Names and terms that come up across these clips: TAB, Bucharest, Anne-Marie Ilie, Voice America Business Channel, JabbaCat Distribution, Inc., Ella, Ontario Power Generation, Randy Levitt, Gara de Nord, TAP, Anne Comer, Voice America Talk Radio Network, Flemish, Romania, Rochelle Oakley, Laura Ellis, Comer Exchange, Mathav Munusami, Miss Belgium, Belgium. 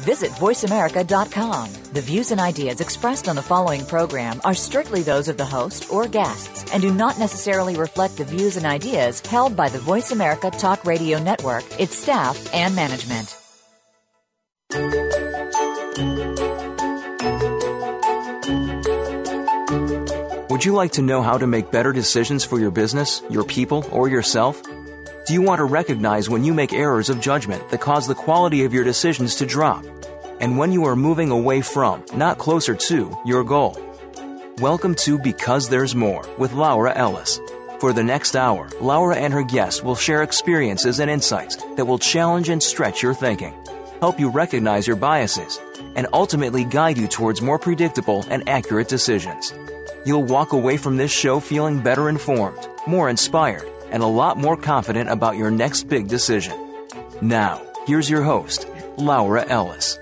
Visit voiceamerica.com. The views and ideas expressed on the following program are strictly those of the host or guests and do not necessarily reflect the views and ideas held by the Voice America Talk Radio Network, its staff, and management. Would you like to know how to make better decisions for your business, your people, or yourself? Do you want to recognize when you make errors of judgment that cause the quality of your decisions to drop? And when you are moving away from, not closer to, your goal? Welcome to Because There's More with Laura Ellis. For the next hour, Laura and her guests will share experiences and insights that will challenge and stretch your thinking, help you recognize your biases, and ultimately guide you towards more predictable and accurate decisions. You'll walk away from this show feeling better informed, more inspired, and a lot more confident about your next big decision. Now, here's your host, Laura Ellis.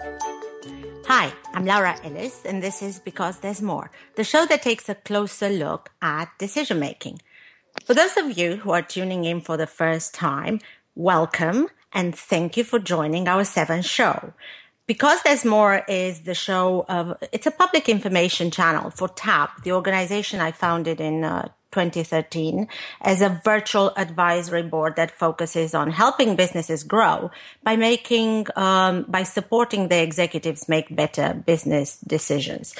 Hi, I'm Laura Ellis, and this is Because There's More, the show that takes a closer look at decision-making. For those of you who are tuning in for the first time, welcome, and thank you for joining our seventh show. Because There's More is the show of, it's a public information channel for TAP, the organization I founded in 2013, as a virtual advisory board that focuses on helping businesses grow by making, by supporting their executives make better business decisions.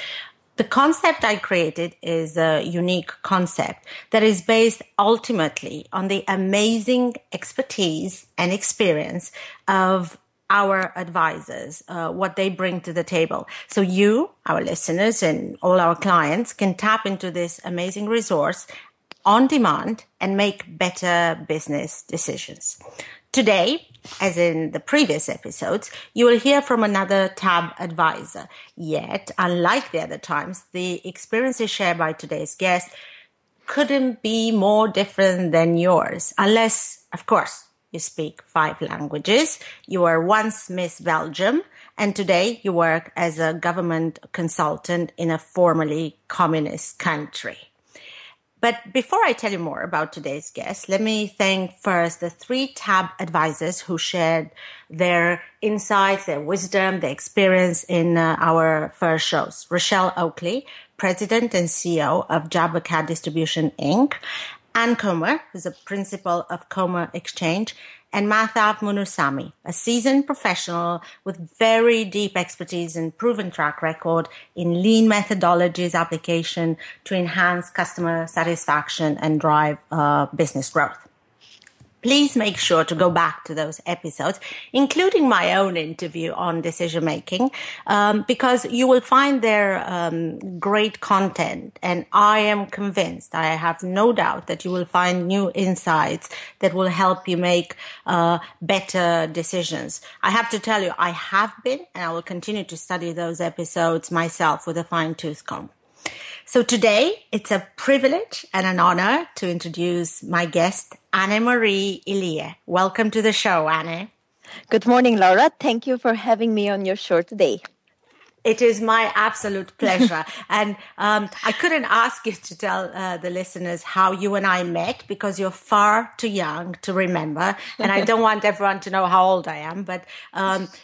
The concept I created is a unique concept that is based ultimately on the amazing expertise and experience of our advisors, what they bring to the table. So you, our listeners, and all our clients can tap into this amazing resource on demand and make better business decisions. Today, as in the previous episodes, you will hear from another TAB advisor. Yet, unlike the other times, the experiences shared by today's guest couldn't be more different than yours, unless, of course, you speak 5 languages, you were once Miss Belgium, and today you work as a government consultant in a formerly communist country. But before I tell you more about today's guest, let me thank first the 3 TAB advisors who shared their insights, their wisdom, their experience in our first shows. Rochelle Oakley, President and CEO of JabbaCat Distribution, Inc., Anne Comer, who's a principal of Comer Exchange, and Mathav Munusami, a seasoned professional with very deep expertise and proven track record in lean methodologies application to enhance customer satisfaction and drive business growth. Please make sure to go back to those episodes, including my own interview on decision-making, because you will find there great content. And I am convinced, I have no doubt, that you will find new insights that will help you make better decisions. I have to tell you, I have been, and I will continue to study those episodes myself with a fine-tooth comb. So today, it's a privilege and an honor to introduce my guest, Anne-Marie Ilie. Welcome to the show, Anne. Good morning, Laura. Thank you for having me on your show today. It is my absolute pleasure. And I couldn't ask you to tell the listeners how you and I met, because you're far too young to remember. And I don't want everyone to know how old I am, but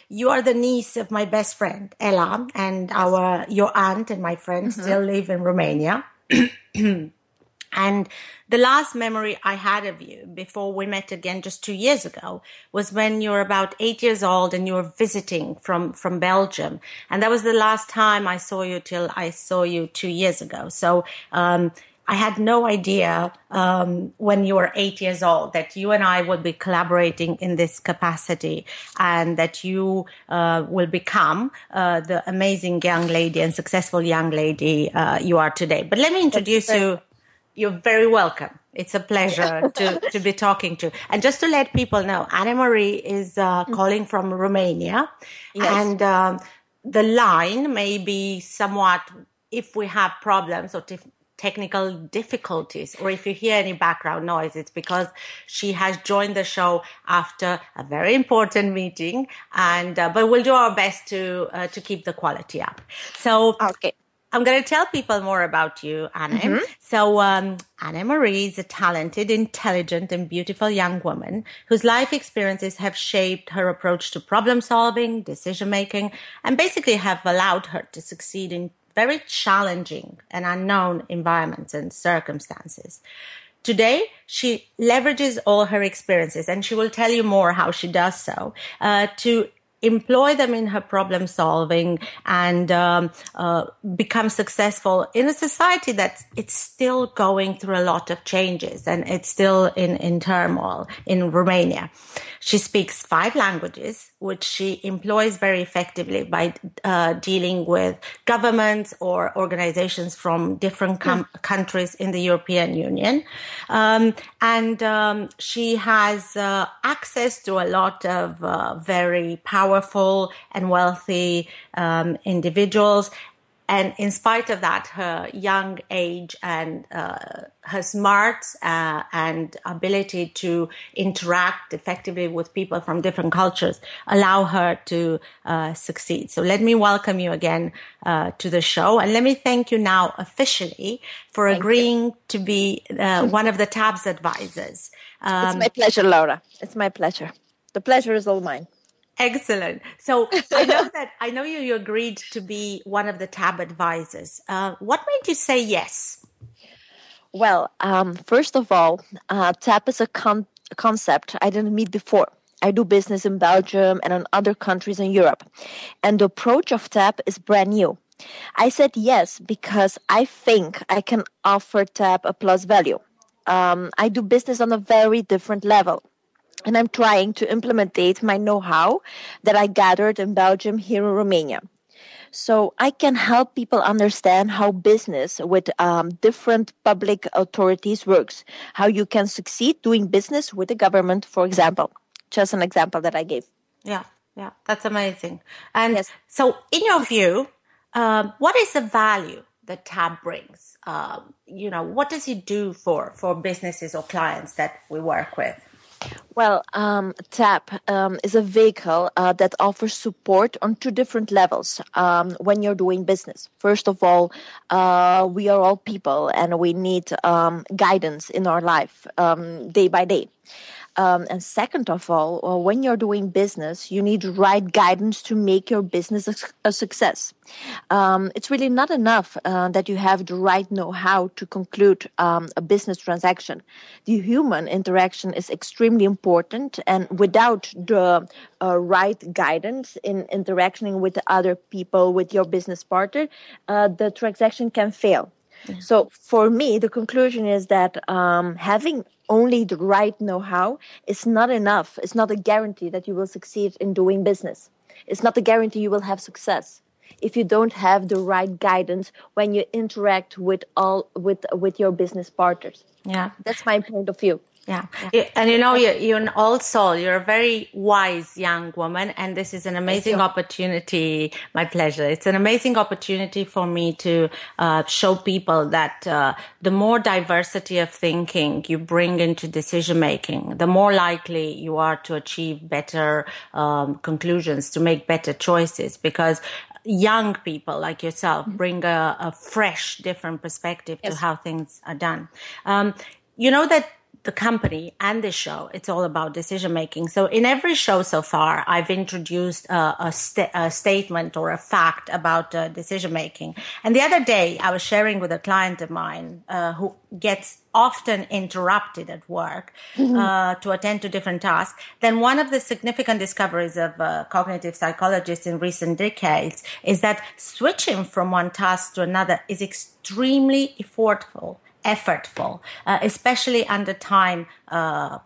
you are the niece of my best friend, Ella, and your aunt and my friend still live in Romania. And the last memory I had of you before we met again just 2 years ago was when you were about 8 years old and you were visiting from Belgium. And that was the last time I saw you till I saw you 2 years ago. So I had no idea when you were 8 years old that you and I would be collaborating in this capacity, and that you will become the amazing young lady and successful young lady you are today. But let me introduce you. You're very welcome. It's a pleasure to be talking to. And just to let people know, Anne-Marie is calling from Romania. Yes. And the line may be somewhat, if we have problems or technical difficulties, or if you hear any background noise, it's because she has joined the show after a very important meeting, and but we'll do our best to keep the quality up. So okay, I'm going to tell people more about you, Anne. Mm-hmm. So Anne-Marie is a talented, intelligent, and beautiful young woman whose life experiences have shaped her approach to problem solving, decision making, and basically have allowed her to succeed in very challenging and unknown environments and circumstances. Today, she leverages all her experiences, and she will tell you more how she does so, to employ them in her problem solving and become successful in a society that it's still going through a lot of changes and it's still in turmoil in Romania. She speaks 5 languages, which she employs very effectively by dealing with governments or organizations from different countries in the European Union. And she has access to a lot of very powerful and wealthy individuals. And in spite of that, her young age and her smarts and ability to interact effectively with people from different cultures allow her to succeed. So let me welcome you again to the show. And let me thank you now officially for agreeing to be one of the TAB's advisors. It's my pleasure, Laura. It's my pleasure. The pleasure is all mine. Excellent. So I know you agreed to be one of the TAB advisors. What made you say yes? Well, first of all, TAB is a concept I didn't meet before. I do business in Belgium and in other countries in Europe. And the approach of TAB is brand new. I said yes because I think I can offer TAB a plus value. I do business on a very different level. And I'm trying to implement my know-how that I gathered in Belgium here in Romania. So I can help people understand how business with different public authorities works, how you can succeed doing business with the government, for example. Just an example that I gave. Yeah, that's amazing. And yes. So in your view, what is the value that TAB brings? What does it do for businesses or clients that we work with? Well, TAB is a vehicle that offers support on 2 different levels when you're doing business. First of all, we are all people and we need guidance in our life day by day. And second of all, when you're doing business, you need right guidance to make your business a success. It's really not enough that you have the right know-how to conclude a business transaction. The human interaction is extremely important, and without the right guidance in interacting with other people, with your business partner, the transaction can fail. Yeah. So for me, the conclusion is that having only the right know-how is not enough. It's not a guarantee that you will succeed in doing business. It's not a guarantee you will have success if you don't have the right guidance when you interact with your business partners. Yeah, that's my point of view. Yeah. And you're an old soul. You're a very wise young woman. And this is an amazing opportunity. My pleasure. It's an amazing opportunity for me to show people that the more diversity of thinking you bring into decision making, the more likely you are to achieve better conclusions, to make better choices, because young people like yourself bring a fresh, different perspective to how things are done. You know that the company and the show, it's all about decision making. So in every show so far, I've introduced a statement or a fact about decision making. And the other day, I was sharing with a client of mine who gets often interrupted at work to attend to different tasks. Then one of the significant discoveries of cognitive psychologists in recent decades is that switching from one task to another is extremely effortful, especially under time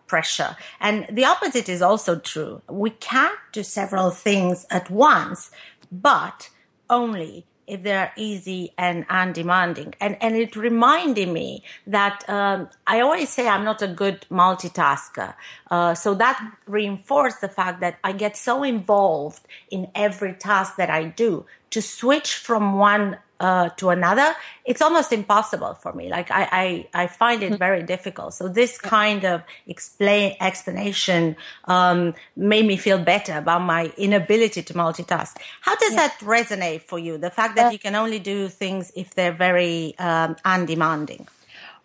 pressure. And the opposite is also true. We can do several things at once, but only if they are easy and undemanding. And it reminded me that I always say I'm not a good multitasker. So that reinforced the fact that I get so involved in every task that I do. To switch from one to another, it's almost impossible for me. Like I find it very difficult. So this kind of explanation made me feel better about my inability to multitask. How does that resonate for you? The fact that you can only do things if they're very undemanding.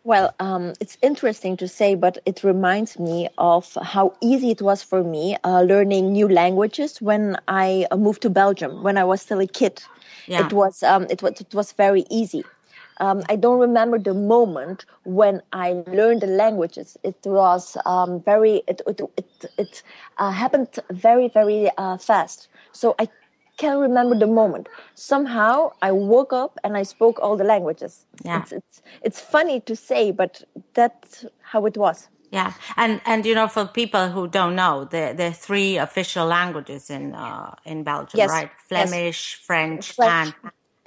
Well, it's interesting to say, but it reminds me of how easy it was for me learning new languages when I moved to Belgium, when I was still a kid. Yeah. It was very easy. I don't remember the moment when I learned the languages. It was happened very, very fast. So I can't remember the moment. Somehow I woke up and I spoke all the languages. Yeah. It's funny to say, but that's how it was. Yeah, and you know, for people who don't know, there are three official languages in Belgium, right? Flemish, French, and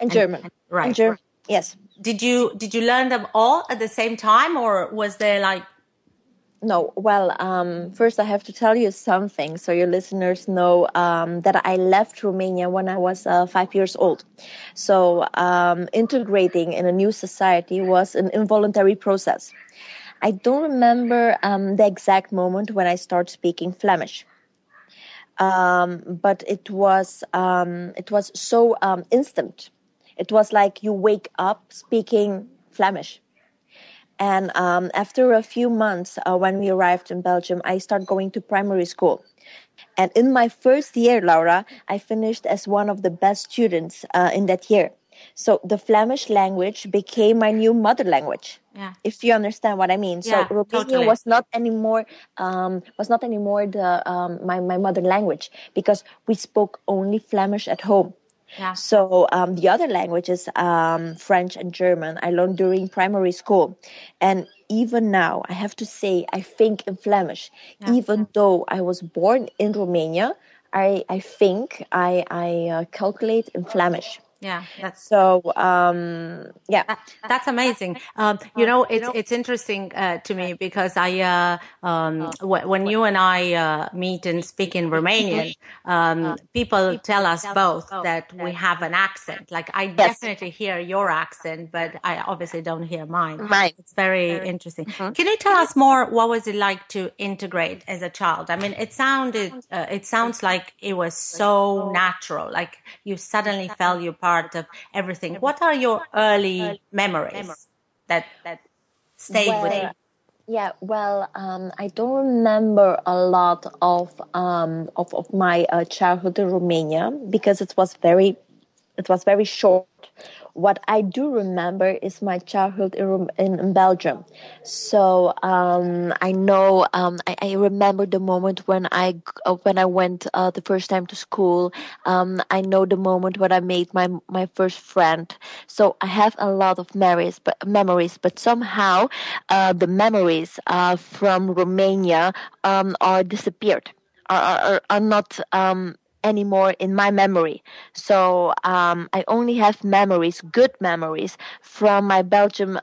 German. Right. And German. Yes. Did you learn them all at the same time, or was there like? No. Well, first I have to tell you something, so your listeners know that I left Romania when I was 5 years old. So integrating in a new society was an involuntary process. I don't remember the exact moment when I started speaking Flemish, but it was so instant. It was like you wake up speaking Flemish, and after a few months when we arrived in Belgium, I started going to primary school, and in my first year, Laura, I finished as one of the best students in that year. So the Flemish language became my new mother language. Yeah. If you understand what I mean. Yeah, so Romanian was not anymore the my mother language, because we spoke only Flemish at home. Yeah. So the other languages, French and German, I learned during primary school. And even now, I have to say, I think in Flemish, even though I was born in Romania, I think I calculate in Flemish. Yeah. That's amazing. You know, it's interesting to me, because I when you and I meet and speak in Romanian, people tell us both that we have an accent. Like I definitely hear your accent, but I obviously don't hear mine. Right. It's very interesting. Mm-hmm. Can you tell us more? What was it like to integrate as a child? I mean, it sounds like it was so natural. Like you suddenly felt you're part of everything. What are your early memories that stayed with you? Yeah, well, I don't remember a lot of my childhood in Romania, because it was very short. What I do remember is my childhood in Belgium. So I know I remember the moment when I went the first time to school. I know the moment when I made my first friend. So I have a lot of memories, but somehow the memories from Romania are disappeared, are not anymore in my memory. So I only have memories, good memories, from my Belgium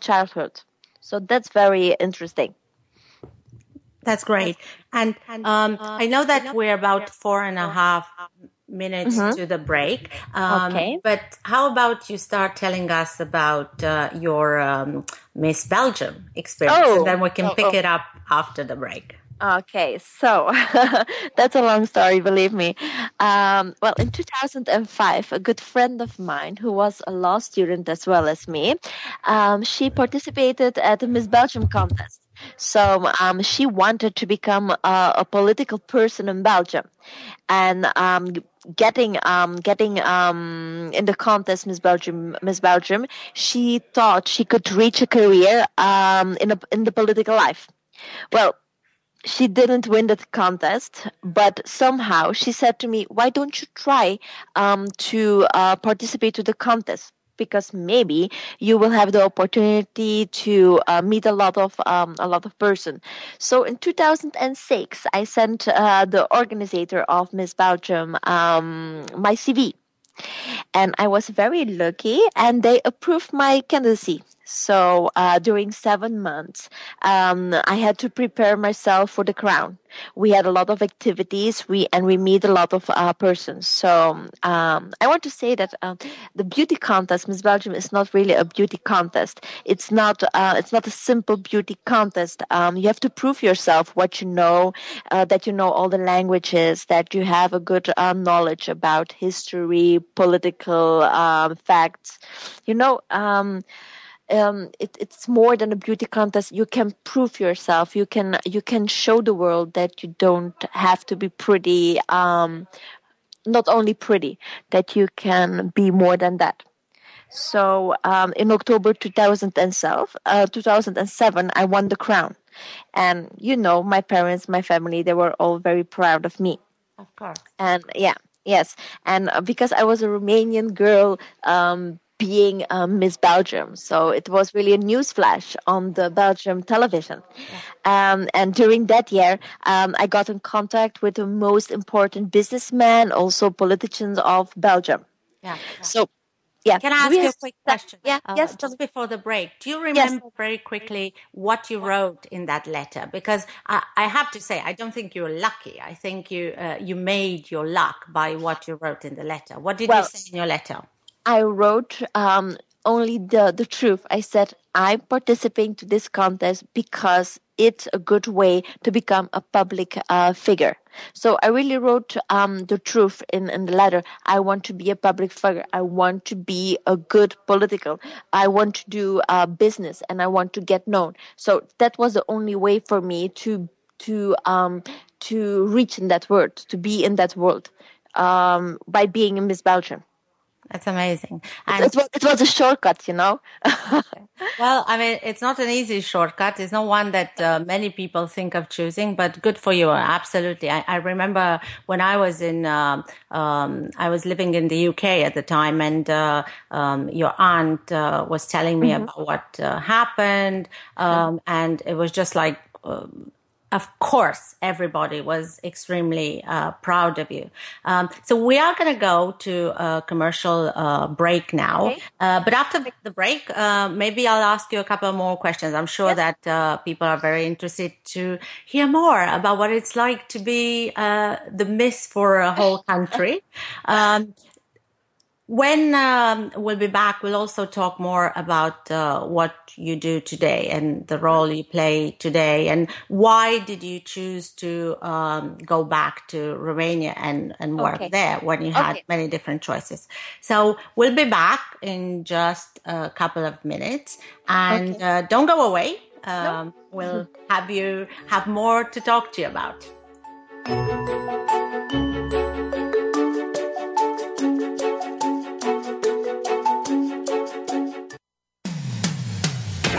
childhood. So that's very interesting. That's great. And I know that we're about 4.5 minutes to the break. Okay. But how about you start telling us about your Miss Belgium experience, and then we can pick it up after the break. Okay, so that's a long story, believe me. Well, in 2005, a good friend of mine who was a law student as well as me, she participated at the Miss Belgium contest. So she wanted to become a political person in Belgium, and getting in the contest Miss Belgium, she thought she could reach a career in the political life. Well, she didn't win the contest, but somehow she said to me, "Why don't you try to participate to the contest? Because maybe you will have the opportunity to meet a lot of person." So in 2006, I sent the organizer of Miss Belgium my CV, and I was very lucky, and they approved my candidacy. So during 7 months, I had to prepare myself for the crown. We had a lot of activities, we meet a lot of persons. So I want to say that the beauty contest, Miss Belgium, is not really a beauty contest. It's not a simple beauty contest. You have to prove yourself what you know, that you know all the languages, that you have a good knowledge about history, political facts. You know, it's more than a beauty contest. You can prove yourself. You can show the world that you don't have to be pretty, not only pretty, that you can be more than that. So in October 2007, I won the crown. And, you know, my parents, my family, they were all very proud of me. Of course. And, yeah, yes. And because I was a Romanian girl, being Miss Belgium. So it was really a newsflash on the Belgium television. Yeah. And during that year, I got in contact with the most important businessmen, also politicians of Belgium. Yeah. So, yeah. Can I ask you a quick question? Yeah. Yes. Just before the break, do you remember very quickly what you wrote in that letter? Because I have to say, I don't think you were lucky. I think you made your luck by what you wrote in the letter. What did you say in your letter? I wrote only the truth. I said, I'm participating to this contest because it's a good way to become a public figure. So I really wrote the truth in the letter. I want to be a public figure. I want to be a good political. I want to do business and I want to get known. So that was the only way for me to reach in that world, to be in that world by being in Miss Belgium. That's amazing. And it was a shortcut, you know. Well, I mean, it's not an easy shortcut. It's not one that many people think of choosing, but good for you. Absolutely. I remember when I was I was living in the UK at the time, and your aunt was telling me about what happened, and it was just like... of course, everybody was extremely proud of you. So we are going to go to a commercial break now. Okay. But after the break, maybe I'll ask you a couple more questions. I'm sure that people are very interested to hear more about what it's like to be the miss for a whole country. When we'll be back, we'll also talk more about what you do today and the role you play today, and why did you choose to go back to Romania and work there when you had many different choices. So we'll be back in just a couple of minutes, and don't go away. Nope. We'll have you have more to talk to you about.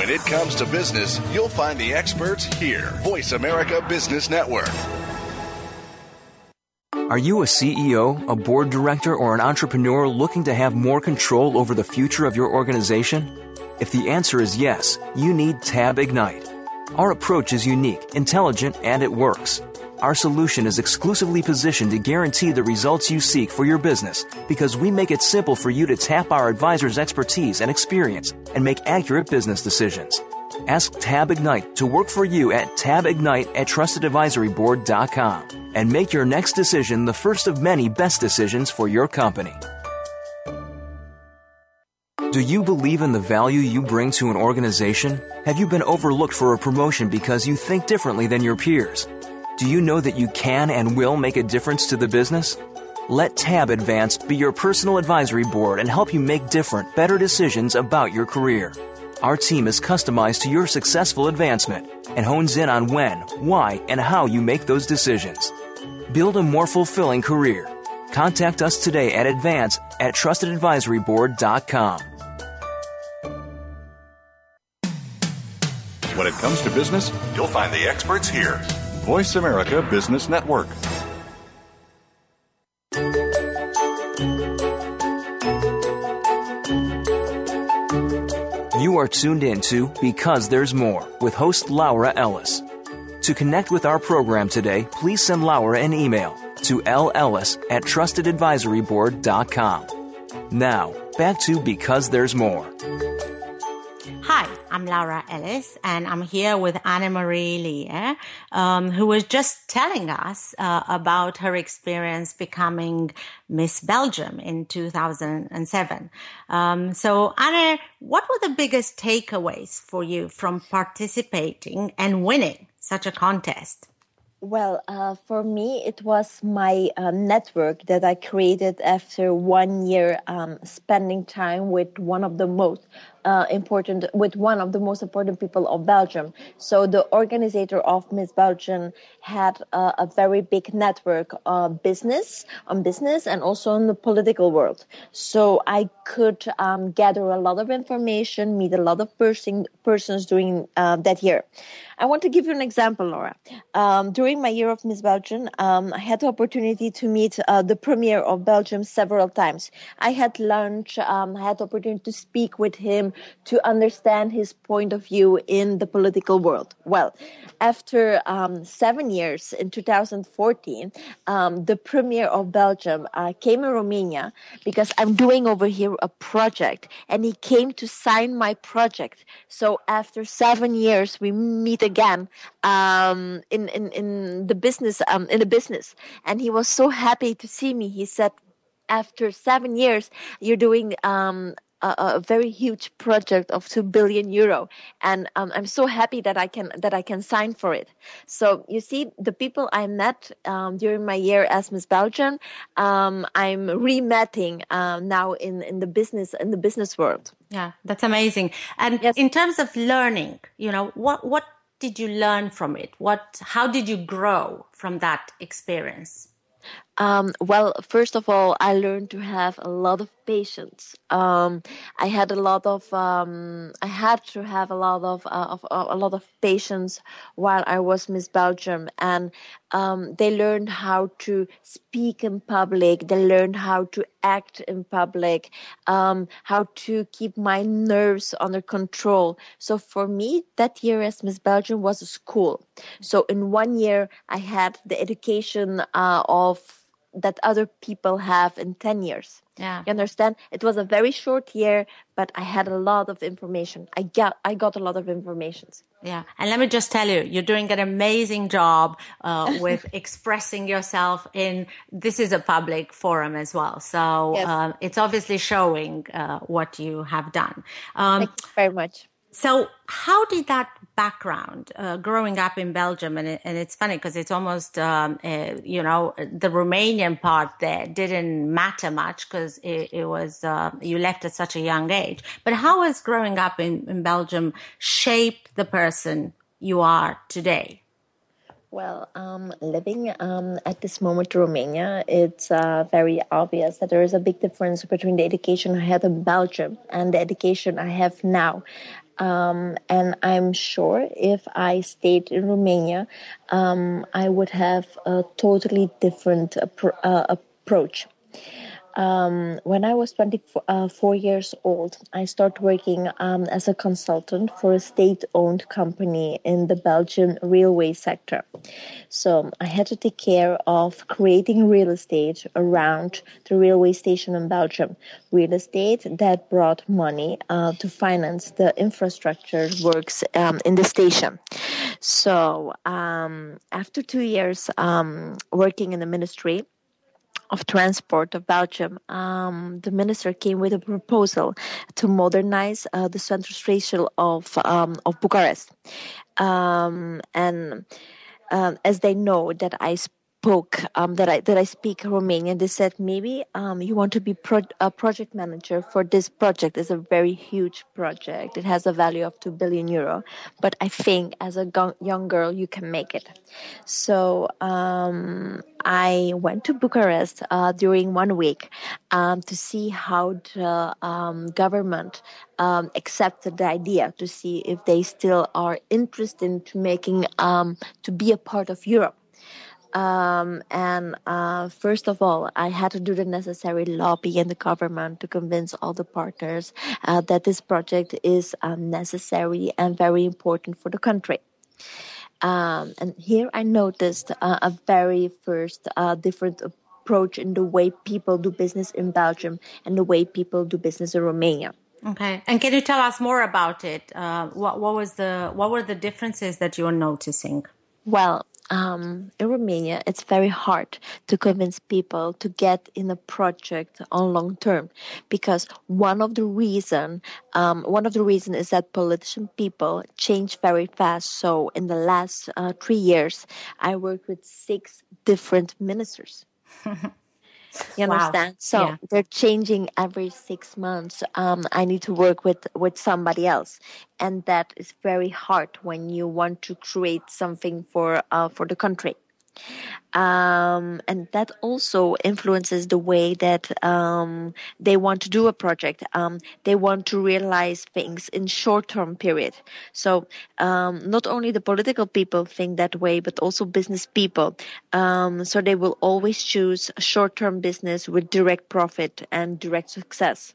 When it comes to business, you'll find the experts here. Voice America Business Network. Are you a CEO, a board director, or an entrepreneur looking to have more control over the future of your organization? If the answer is yes, you need TAB Ignite. Our approach is unique, intelligent, and it works. Our solution is exclusively positioned to guarantee the results you seek for your business, because we make it simple for you to tap our advisors' expertise and experience and make accurate business decisions. Ask TAB Ignite to work for you at tabignite@trustedadvisoryboard.com and make your next decision the first of many best decisions for your company. Do you believe in the value you bring to an organization? Have you been overlooked for a promotion because you think differently than your peers? Do you know that you can and will make a difference to the business? Let TAB Advanced be your personal advisory board and help you make different, better decisions about your career. Our team is customized to your successful advancement and hones in on when, why, and how you make those decisions. Build a more fulfilling career. Contact us today at advance@trustedadvisoryboard.com. When it comes to business, you'll find the experts here. Voice America Business Network. You are tuned in to Because There's More with host Laura Ellis. To connect with our program today, please send Laura an email to lellis@trustedadvisoryboard.com. Now, back to Because There's More. Hi, I'm Laura Ellis, and I'm here with Anne-Marie Ilie, who was just telling us about her experience becoming Miss Belgium in 2007. So, Anne, what were the biggest takeaways for you from participating and winning such a contest? Well, for me, it was my network that I created after 1 year spending time with one of the most important people of Belgium. So the organizer of Miss Belgium had a very big network on business and also in the political world. So I could gather a lot of information, meet a lot of persons during that year. I want to give you an example, Laura. During my year of Miss Belgium, I had the opportunity to meet the Premier of Belgium several times. I had lunch. I had the opportunity to speak with him, to understand his point of view in the political world. Well, after 7 years, in 2014, the Premier of Belgium came in Romania because I'm doing over here a project, and he came to sign my project. So after 7 years, we meet again in the business, and he was so happy to see me. He said, "After 7 years, you're doing a very huge project of €2 billion, and I'm so happy that I can sign for it." So you see, the people I met during my year as Miss Belgium, I'm remeeting now in the business world. Yeah, that's amazing. And yes, in terms of learning, you know, what did you learn from it? How did you grow from that experience? Well, first of all, I learned to have a lot of patience. I had to have a lot of patience while I was Miss Belgium, and they learned how to speak in public. They learned how to act in public, how to keep my nerves under control. So for me, that year as Miss Belgium was a school. So in 1 year, I had the education that other people have in 10 years. Yeah. You understand? It was a very short year, but I had a lot of information. I got a lot of information. Yeah. And let me just tell you, you're doing an amazing job with expressing yourself this is a public forum as well. So yes, it's obviously showing what you have done. Thank you very much. So how did that background, growing up in Belgium, and it's funny because it's almost, the Romanian part there didn't matter much because it was, you left at such a young age. But how has growing up in Belgium shaped the person you are today? Well, living at this moment in Romania, it's very obvious that there is a big difference between the education I had in Belgium and the education I have now. And I'm sure if I stayed in Romania, I would have a totally different approach. When I was 24 years old, I started working as a consultant for a state-owned company in the Belgian railway sector. So I had to take care of creating real estate around the railway station in Belgium. Real estate that brought money to finance the infrastructure works in the station. So after 2 years working in the Ministry of Transport of Belgium, the minister came with a proposal to modernize the central station of Bucharest. As they know that I spoke, that I speak Romanian, they said, maybe you want to be a project manager for this project. It's a very huge project. It has a value of €2 billion, but I think as a young girl, you can make it. So I went to Bucharest during 1 week to see how the government accepted the idea, to see if they still are interested in to be a part of Europe. First of all, I had to do the necessary lobby in the government to convince all the partners that this project is necessary and very important for the country. And here I noticed a very first different approach in the way people do business in Belgium and the way people do business in Romania. Okay. And can you tell us more about it? What were the differences that you were noticing? Well, in Romania, it's very hard to convince people to get in a project on long term, because one of the reason is that politician people change very fast. So in the last 3 years, I worked with 6 different ministers. You understand? Wow. So yeah. They're changing every 6 months. I need to work with somebody else. And that is very hard when you want to create something for the country. And that also influences the way that they want to do a project. They want to realize things in short-term period. So not only the political people think that way, but also business people. So they will always choose short-term business with direct profit and direct success.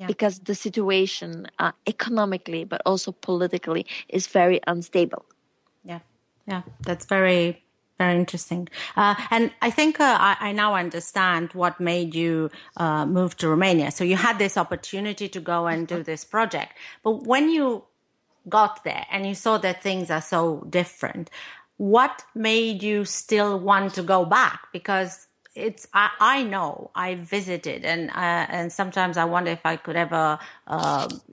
Yeah. Because the situation economically, but also politically, is very unstable. Yeah, that's very interesting. And I think I now understand what made you move to Romania. So you had this opportunity to go and do this project. But when you got there and you saw that things are so different, what made you still want to go back? Because I know I visited and sometimes I wonder if I could ever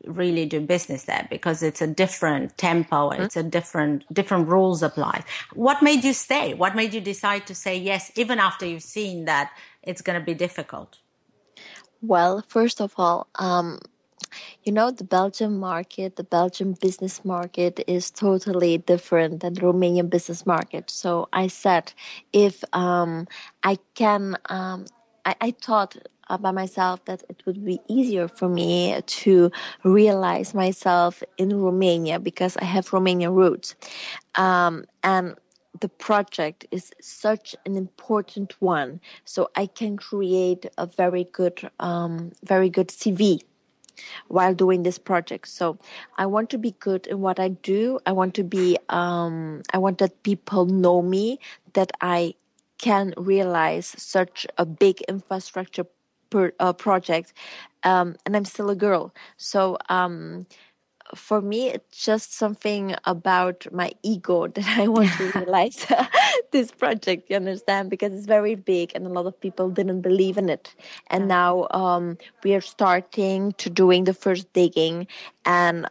really do business there, because it's a different tempo, it's a different rules apply. What made you stay? What made you decide to say yes, even after you've seen that it's going to be difficult? Well, first of all, the Belgian market, the Belgian business market is totally different than the Romanian business market. So I said, if I thought by myself that it would be easier for me to realize myself in Romania because I have Romanian roots. And the project is such an important one. So I can create a very good CV while doing this project. So I want to be good in what I do. I want to be, I want that people know me, that I can realize such a big infrastructure project. And I'm still a girl. So, for me, it's just something about my ego that I want to realize this project, you understand? Because it's very big and a lot of people didn't believe in it. And now we are starting to doing the first digging, and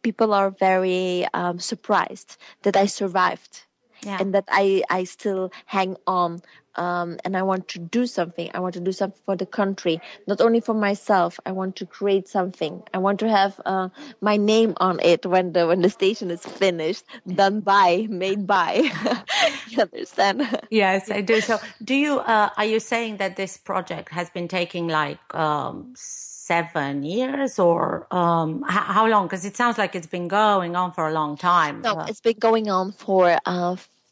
people are very surprised that I survived and that I still hang on. And I want to do something. I want to do something for the country, not only for myself. I want to create something. I want to have my name on it when the station is finished, done by, made by. You understand? Yes, I do. So, do you? Are you saying that this project has been taking 7 years, or how long? Because it sounds like it's been going on for a long time. No, it's been going on for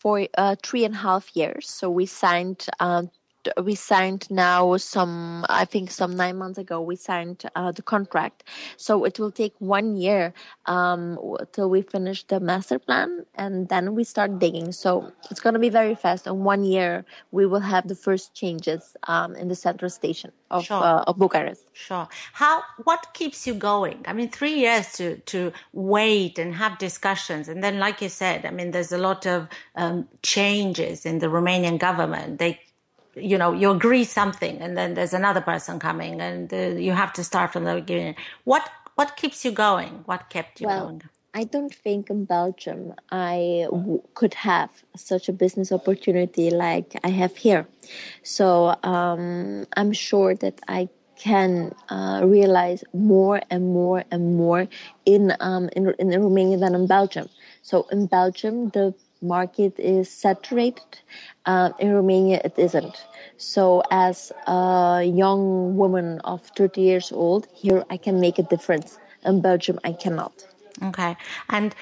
3.5 years. So we signed now some 9 months ago, we signed the contract. So it will take 1 year till we finish the master plan, and then we start digging. So it's going to be very fast. In 1 year, we will have the first changes in the central station of Bucharest. Sure. What keeps you going? I mean, 3 years to wait and have discussions. And then, like you said, I mean, there's a lot of changes in the Romanian government. You agree something, and then there's another person coming, and you have to start from the beginning. What keeps you going? What kept you going? I don't think in Belgium I could have such a business opportunity like I have here. So I'm sure that I can realize more and more and more in Romania than in Belgium. So in Belgium, the market is saturated. In Romania, it isn't. So as a young woman of 30 years old, here I can make a difference. In Belgium, I cannot. Okay. And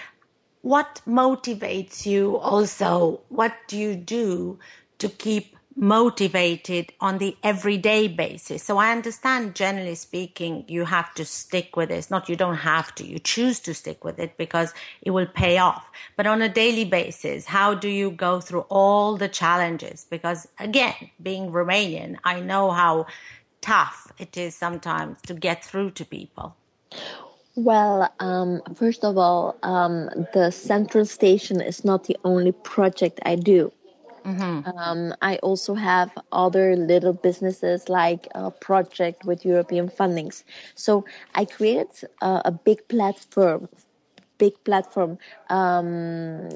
what motivates you also? What do you do to keep motivated on the everyday basis? So I understand, generally speaking, you have to stick with this. Not you don't have to, you choose to stick with it because it will pay off. But on a daily basis, how do you go through all the challenges? Because again, being Romanian, I know how tough it is sometimes to get through to people. Well, first of all, the central station is not the only project I do. Mm-hmm. I also have other little businesses like a project with European fundings. So I created a big platform on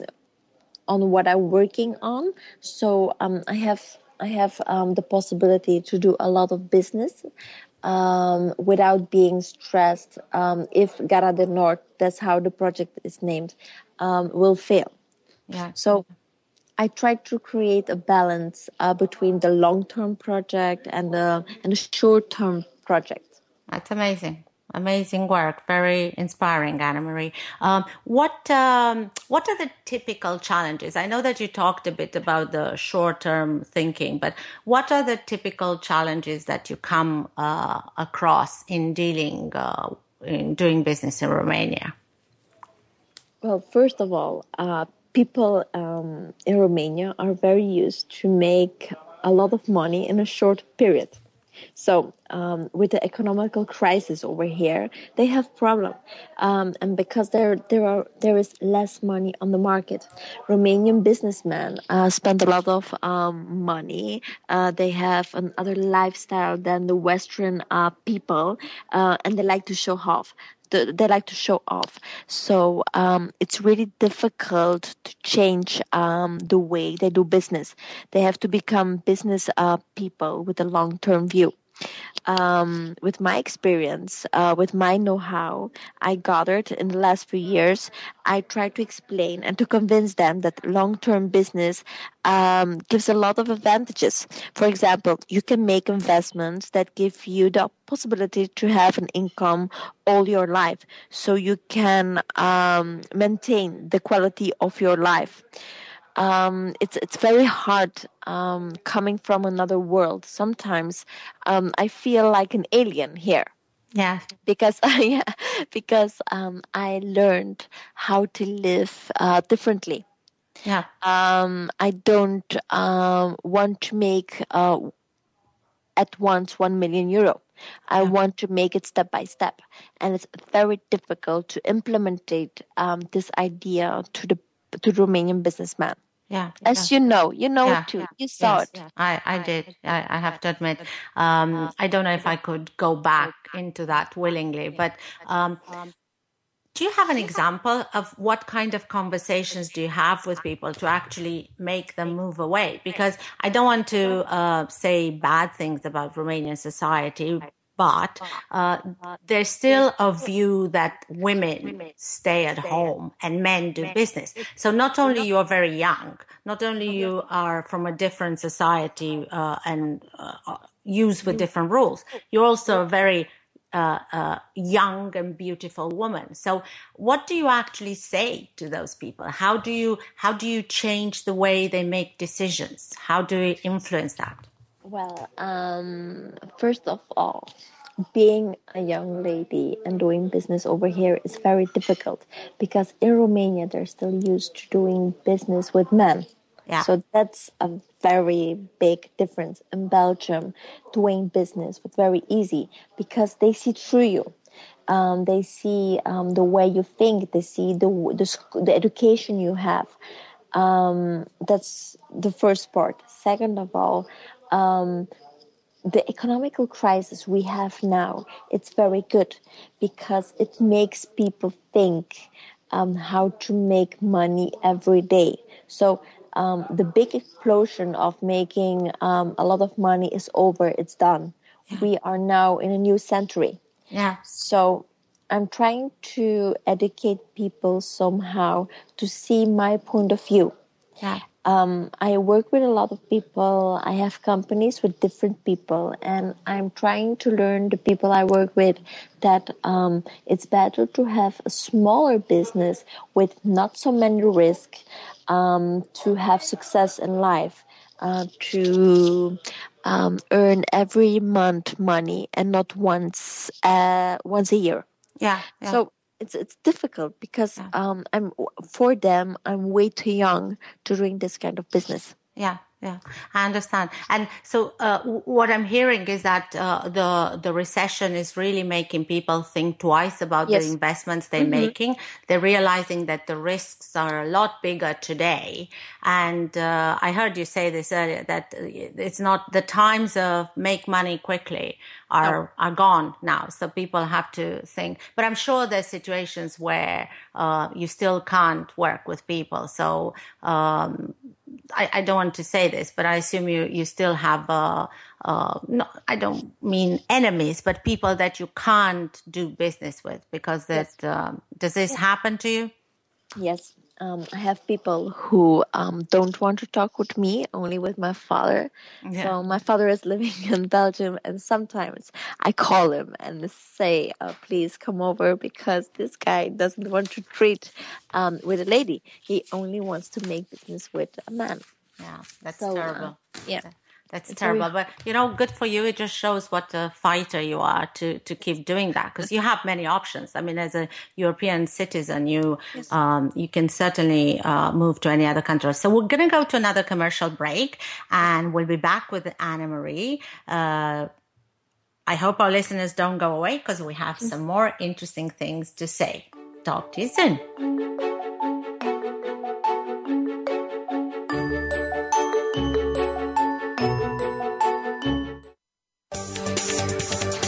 what I'm working on. So I have the possibility to do a lot of business without being stressed if Gara de Nord, that's how the project is named, will fail. Yeah. So I try to create a balance between the long-term project and the short-term project. That's amazing. Amazing work. Very inspiring, Anne-Marie. What are the typical challenges? I know that you talked a bit about the short-term thinking, but what are the typical challenges that you come across in dealing, in doing business in Romania? Well, first of all, people in Romania are very used to make a lot of money in a short period. So with the economical crisis over here, they have problem, and because there is less money on the market, Romanian businessmen spend a lot of money. They have another lifestyle than the Western people, and they like to show off. They like to show off. So it's really difficult to change the way they do business. They have to become business people with a long-term view. With my experience, with my know-how I gathered in the last few years, I tried to explain and to convince them that long-term business gives a lot of advantages. For example, you can make investments that give you the possibility to have an income all your life, so you can maintain the quality of your life. It's very hard coming from another world. Sometimes I feel like an alien here. Yeah, because I learned how to live differently. Yeah, I don't want to make at once 1 million euro. I want to make it step by step, and it's very difficult to implement this idea to Romanian businessmen. Yeah, as you know yeah, too. Yeah, you saw it. Yeah. I did. I have to admit, I don't know if I could go back into that willingly, but do you have an example of what kind of conversations do you have with people to actually make them move away? Because I don't want to say bad things about Romanian society, but there's still a view that women stay at home and men do business. So not only you are very young, not only you are from a different society and used with different rules, you're also a very young and beautiful woman. So what do you actually say to those people? How do you change the way they make decisions? How do you influence that? Well, first of all, being a young lady and doing business over here is very difficult because in Romania they're still used to doing business with men. Yeah. So that's a very big difference. In Belgium, doing business was very easy because they see through you. They see the way you think. They see the education you have. That's the first part. Second of all, the economical crisis we have now, it's very good because it makes people think how to make money every day. So the big explosion of making a lot of money is over. It's done. Yeah. We are now in a new century. Yeah. So I'm trying to educate people somehow to see my point of view. Yeah. I work with a lot of people. I have companies with different people, and I'm trying to learn the people I work with that it's better to have a smaller business with not so many risks to have success in life, to earn every month money and not once a year. Yeah. So it's difficult because for them I'm way too young to doing this kind of business. Yeah, Yeah, I understand. And so what I'm hearing is that the recession is really making people think twice about yes. the investments they're mm-hmm. making. They're realizing that the risks are a lot bigger today. And I heard you say this earlier, that it's not the times of make money quickly are gone now. So people have to think. But I'm sure there's situations where you still can't work with people. So I don't want to say this, but I assume you still have, no, I don't mean enemies, but people that you can't do business with because that, yes. Does this happen to you? Yes. I have people who don't want to talk with me, only with my father. Yeah. So my father is living in Belgium, and sometimes I call him and say, please come over, because this guy doesn't want to treat with a lady. He only wants to make business with a man. Yeah, that's terrible. Yeah. That's terrible. But, you know, good for you. It just shows what a fighter you are to keep doing that, because you have many options. I mean, as a European citizen, you yes. You can certainly move to any other country. So we're going to go to another commercial break, and we'll be back with Anne-Marie. I hope our listeners don't go away, because we have some more interesting things to say. Talk to you soon.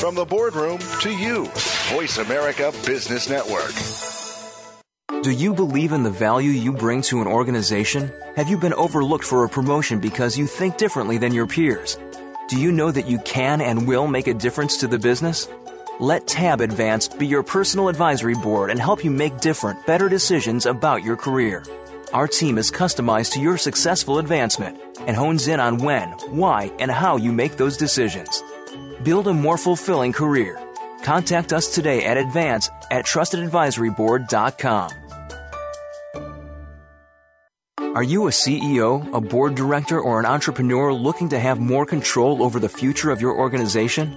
From the boardroom to you, Voice America Business Network. Do you believe in the value you bring to an organization? Have you been overlooked for a promotion because you think differently than your peers? Do you know that you can and will make a difference to the business? Let TAB Advanced be your personal advisory board and help you make different, better decisions about your career. Our team is customized to your successful advancement and hones in on when, why, and how you make those decisions. Build a more fulfilling career. Contact us today at advance@trustedadvisoryboard.com. Are you a CEO, a board director, or an entrepreneur looking to have more control over the future of your organization?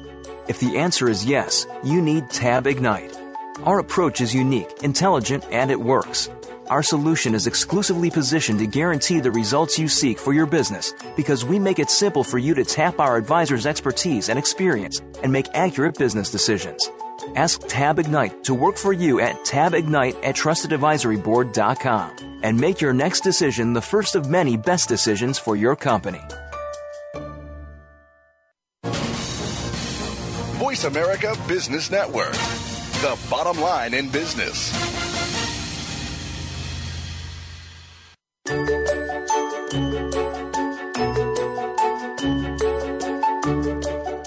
If the answer is yes, you need TAB Ignite. Our approach is unique, intelligent, and it works. Our solution is exclusively positioned to guarantee the results you seek for your business, because we make it simple for you to tap our advisors' expertise and experience and make accurate business decisions. Ask TAB Ignite to work for you at tabignite@trustedadvisoryboard.com and make your next decision the first of many best decisions for your company. Voice America Business Network, the bottom line in business.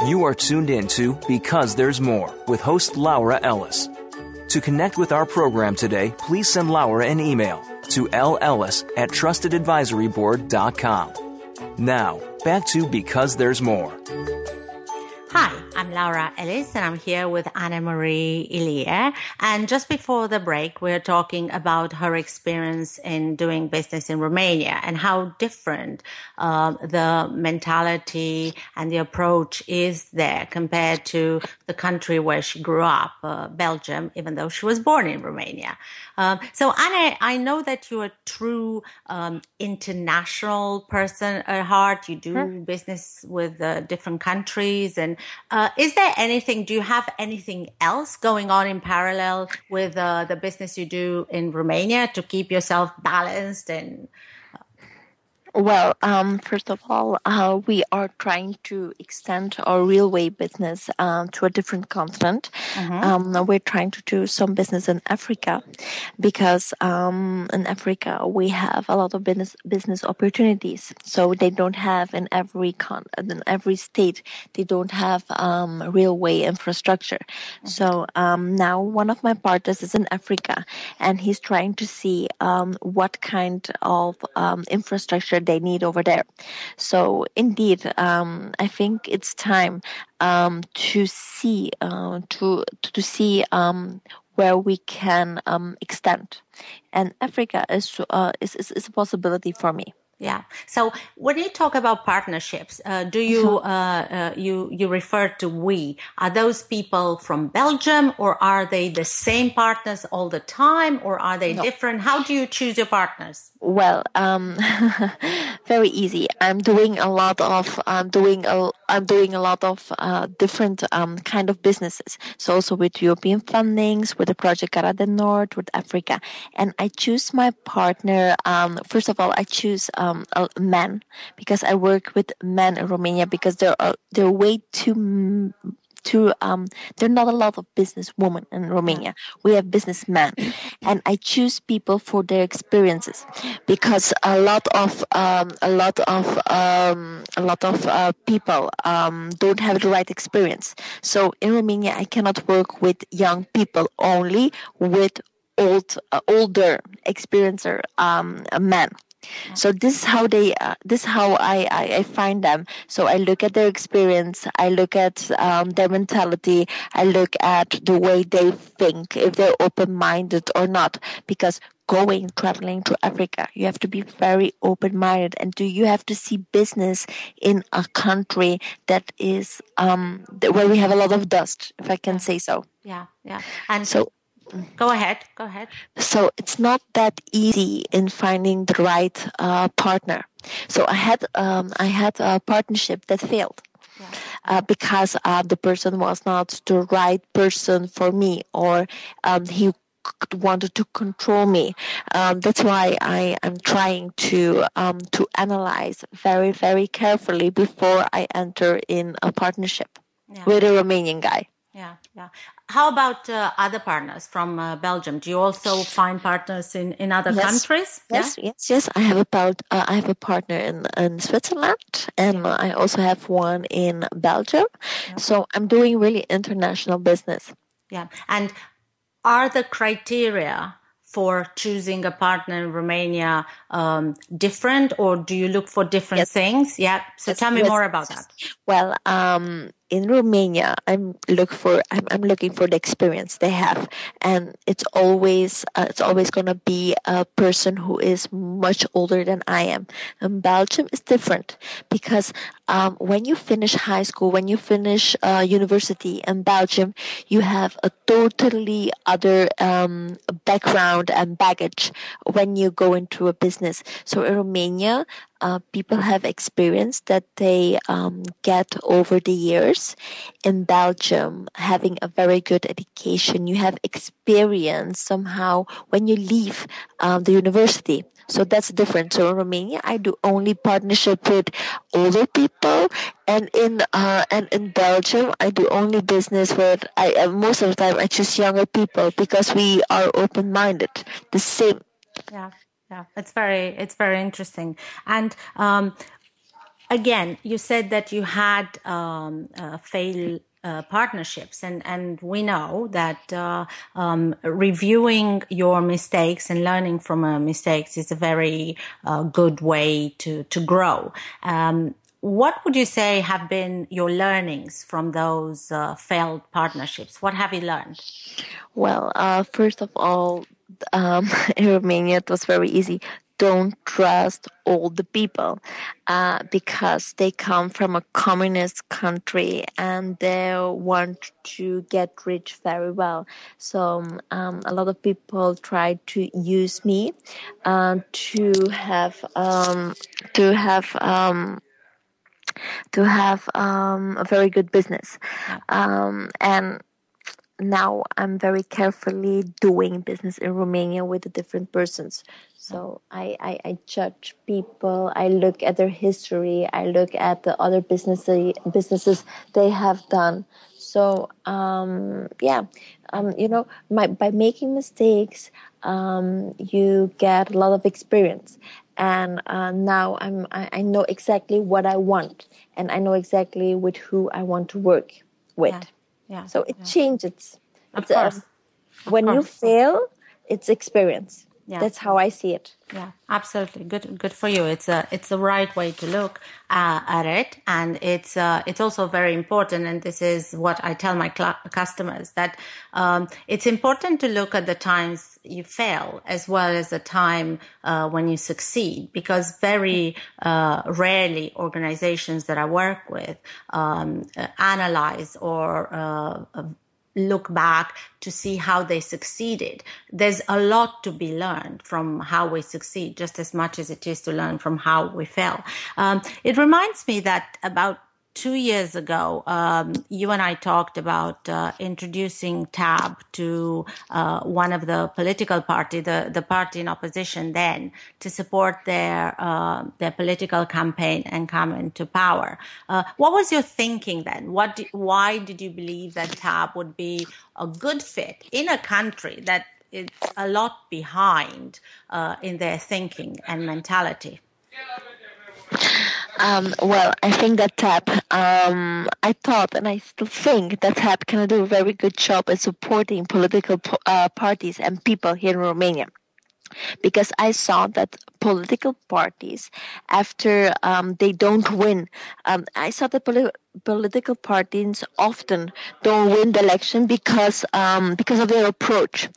You are tuned in to Because There's More with host Laura Ellis. To connect with our program today, please send Laura an email to lellis@trustedadvisoryboard.com. Now, back to Because There's More. Hi, I'm Laura Ellis, and I'm here with Anne-Marie Ilie. And just before the break, we're talking about her experience in doing business in Romania and how different the mentality and the approach is there compared to the country where she grew up, Belgium, even though she was born in Romania. So, Anne, I know that you're a true international person at heart. You do business with different countries and is there anything, do you have anything else going on in parallel with the business you do in Romania to keep yourself balanced? And well, first of all, we are trying to extend our railway business to a different continent. Mm-hmm. We're trying to do some business in Africa, because in Africa we have a lot of business opportunities. So they don't have in every state, they don't have railway infrastructure. Mm-hmm. So now one of my partners is in Africa, and he's trying to see what kind of infrastructure they need over there. So indeed, I think it's time to see where we can extend. And Africa is a possibility for me. Yeah. So when you talk about partnerships, do you you refer to we? Are those people from Belgium, or are they the same partners all the time, or are they different? How do you choose your partners? Well, very easy. I'm doing a lot of different kind of businesses. So also with European fundings, with the project Gara de Nord, with Africa, and I choose my partner. First of all, I choose men, because I work with men in Romania, because they're way too there are not a lot of business women in Romania. We have businessmen, and I choose people for their experiences, because a lot of people don't have the right experience. So in Romania, I cannot work with young people, only with older experiencer men. So this is how I find them. So I look at their experience, I look at their mentality, I look at the way they think, if they're open-minded or not. Because traveling to Africa, you have to be very open-minded, and you have to see business in a country that is where we have a lot of dust, if I can say so. Yeah, yeah. And so. Go ahead. So it's not that easy in finding the right partner. So I had a partnership that failed. Yeah. Because the person was not the right person for me, or he wanted to control me. That's why I am trying to analyze very, very carefully before I enter in a partnership with a Romanian guy. Yeah, yeah. How about other partners from Belgium? Do you also find partners in other countries? Yes, yeah? yes. I have a partner in Switzerland, and I also have one in Belgium. Yeah. So I'm doing really international business. Yeah. And are the criteria for choosing a partner in Romania different, or do you look for different things? Yeah. So tell me more about that. Well, in Romania, I'm looking for the experience they have, and it's always gonna be a person who is much older than I am. And Belgium is different, because when you finish high school, when you finish university in Belgium, you have a totally other background and baggage when you go into a business. So in Romania, people have experience that they get over the years. In Belgium, having a very good education, you have experience somehow when you leave the university. So that's different. So in Romania, I do only partnership with older people, and in Belgium, I do only business with. Most of the time, I choose younger people, because we are open-minded. The same. Yeah. Yeah, it's very interesting. And again, you said that you had failed partnerships, and we know that reviewing your mistakes and learning from mistakes is a very good way to grow. What would you say have been your learnings from those failed partnerships? What have you learned? Well, first of all, in Romania, it was very easy. Don't trust all the people, because they come from a communist country and they want to get rich very well. So a lot of people try to use me to have a very good business, and. Now I'm very carefully doing business in Romania with the different persons. So I judge people. I look at their history. I look at the other businesses they have done. So by making mistakes, you get a lot of experience. And now I know exactly what I want, and I know exactly with who I want to work with. Yeah. Yeah, so it changes. Of course. When you fail, it's experience. That's how I see it. Yeah, absolutely. Good for you. It's the right way to look at it, and it's also very important. And this is what I tell my customers, that it's important to look at the times you fail as well as the time when you succeed, because very rarely organizations that I work with analyze or look back to see how they succeeded. There's a lot to be learned from how we succeed, just as much as it is to learn from how we fail. It reminds me that about 2 years ago, you and I talked about introducing TAB to one of the political party, the party in opposition then, to support their political campaign and come into power. What was your thinking then? Why did you believe that TAB would be a good fit in a country that is a lot behind in their thinking and mentality? Well, I think that TAP, I thought and I still think that TAP can do a very good job at supporting political parties and people here in Romania. Because I saw that political parties, after they don't win, I saw that political parties often don't win the election because of their approach.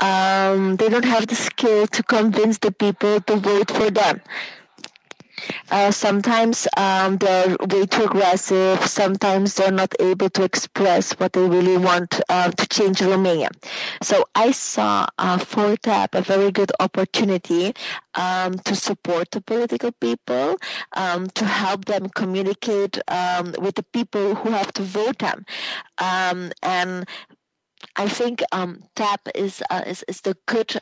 They don't have the skill to convince the people to vote for them. Sometimes they're way too aggressive. Sometimes they're not able to express what they really want to change Romania. So I saw for TAP a very good opportunity to support the political people, to help them communicate with the people who have to vote them, and I think TAP is the good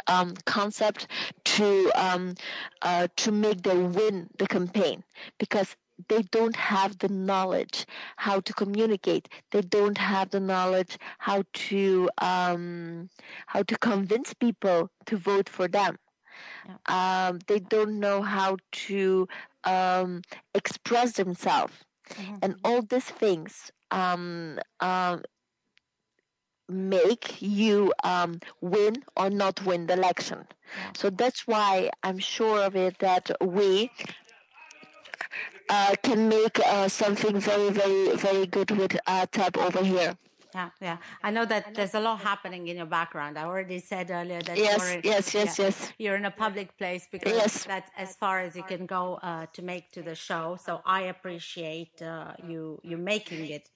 concept to make them win the campaign, because they don't have the knowledge how to communicate. They don't have the knowledge how to convince people to vote for them. Yeah. They don't know how to express themselves, mm-hmm. and all these things. Make you win or not win the election. So that's why I'm sure of it that we can make something very, very, very good with TAB over here. Yeah. I know that there's a lot happening in your background. I already said earlier that yes. You're in a public place because that's as far as you can go to make to the show. So I appreciate you making it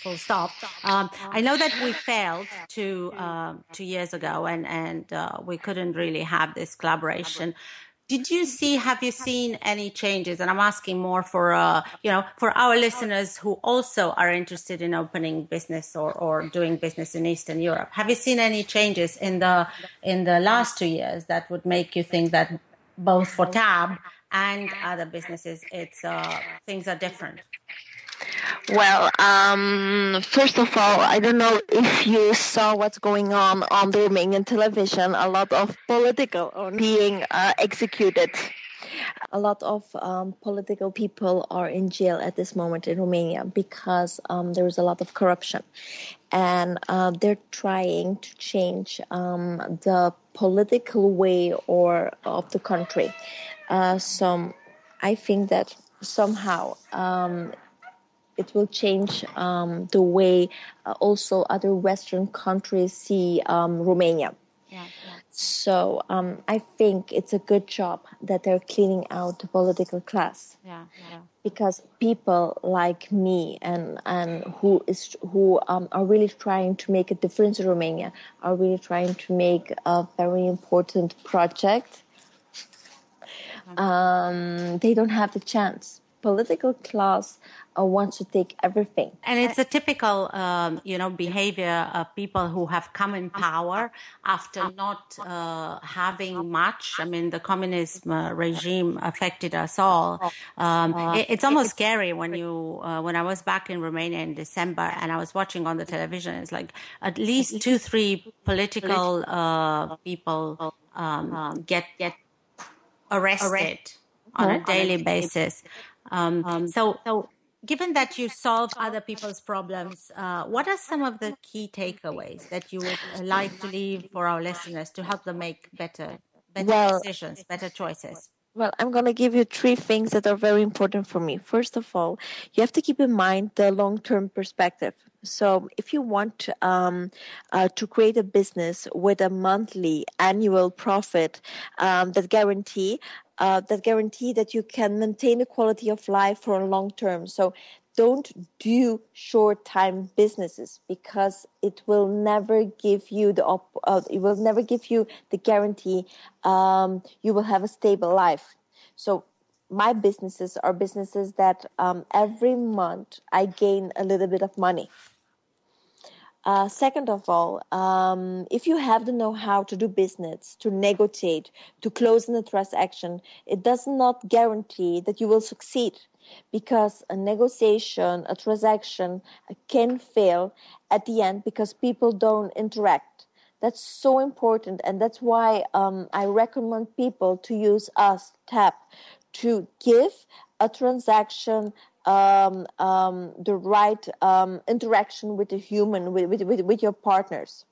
full stop. I know that we failed 2 years ago and we couldn't really have this collaboration. Have you seen any changes? And I'm asking more for, for our listeners who also are interested in opening business or doing business in Eastern Europe. Have you seen any changes in the last 2 years that would make you think that both for TAB and other businesses, it's things are different? Well, first of all, I don't know if you saw what's going on the Romanian television. A lot of political are being executed. A lot of political people are in jail at this moment in Romania because there is a lot of corruption. And they're trying to change the political way of the country. So I think that somehow... it will change the way also other Western countries see Romania. Yeah. So I think it's a good job that they're cleaning out the political class. Yeah. Because people like me and who are really trying to make a difference in Romania are really trying to make a very important project. They don't have the chance. Political class wants to take everything. And it's a typical, behavior of people who have come in power after not having much. I mean, the communism regime affected us all. It's almost scary when I was back in Romania in December and I was watching on the television, it's like at least 2-3 political people get arrested on a daily basis. So given that you solve other people's problems, what are some of the key takeaways that you would like to leave for our listeners to help them make better better decisions, better choices? Well, I'm going to give you three things that are very important for me. First of all, you have to keep in mind the long-term perspective. So if you want to create a business with a monthly annual profit that guarantee that you can maintain the quality of life for a long term. So don't do short-time businesses, because it will never give you the guarantee you will have a stable life. So my businesses are businesses that every month I gain a little bit of money. Second of all, if you have the know-how to do business, to negotiate, to close in a transaction, it does not guarantee that you will succeed, because a negotiation, a transaction can fail at the end because people don't interact. That's so important, and that's why I recommend people to use us, TAP, to give a transaction the right interaction with the human, with your partners.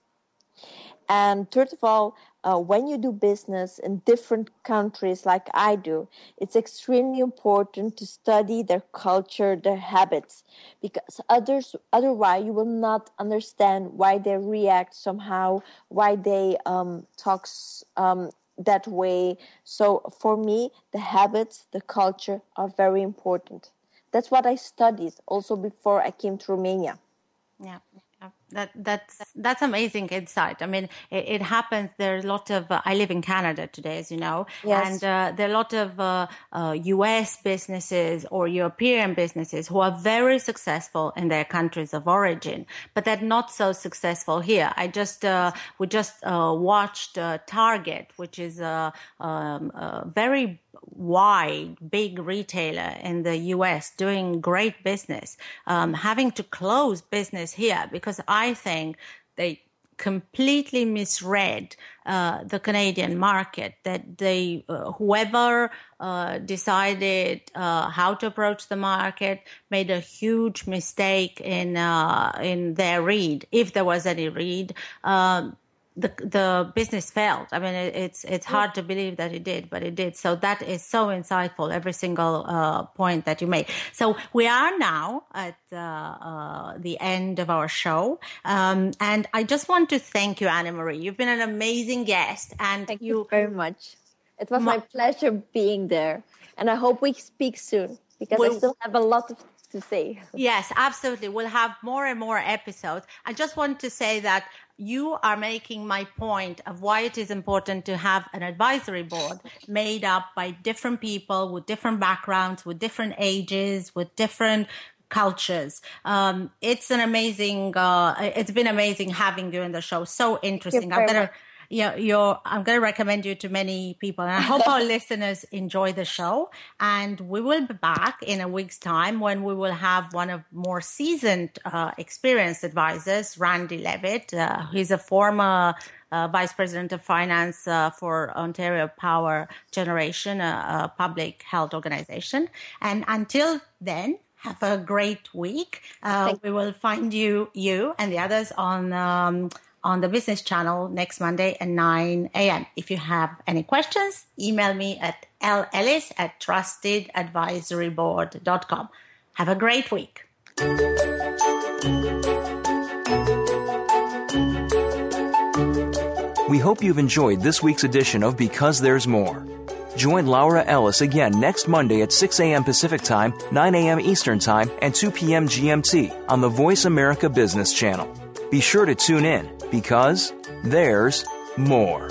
And third of all, when you do business in different countries like I do, it's extremely important to study their culture, their habits, because otherwise you will not understand why they react somehow, why they talk that way. So for me, the habits, the culture are very important. That's what I studied also before I came to Romania. Yeah, that's amazing insight. I mean, it happens. There's a lot of I live in Canada today, as you know, yes. And there are a lot of U.S. businesses or European businesses who are very successful in their countries of origin, but they're not so successful here. We just watched Target, which is a very wide, big retailer in the U.S. doing great business, having to close business here because I think they completely misread the Canadian market, that they whoever decided how to approach the market made a huge mistake in their read, if there was any read. The business failed. I mean, it's hard to believe that it did, but it did. So that is so insightful, every single point that you made. So we are now at the end of our show. And I just want to thank you, Anne-Marie. You've been an amazing guest. And thank you very much. It was my pleasure being there. And I hope we speak soon, because I still have a lot of to say. Yes, absolutely. We'll have more and more episodes. I just want to say that you are making my point of why it is important to have an advisory board made up by different people with different backgrounds, with different ages, with different cultures. It's an amazing, it's been amazing having you in the show. So interesting. I'm going to recommend you to many people. And I hope our listeners enjoy the show. And we will be back in a week's time when we will have one of more seasoned, experienced advisors, Randy Levitt. He's a former Vice President of Finance for Ontario Power Generation, a public health organization. And until then, have a great week. We will find you and the others on the Business Channel next Monday at 9 a.m. If you have any questions, email me at lellis@trustedadvisoryboard.com. Have a great week. We hope you've enjoyed this week's edition of Because There's More. Join Laura Ellis again next Monday at 6 a.m. Pacific Time, 9 a.m. Eastern Time, and 2 p.m. GMT on the Voice America Business Channel. Be sure to tune in, because there's more.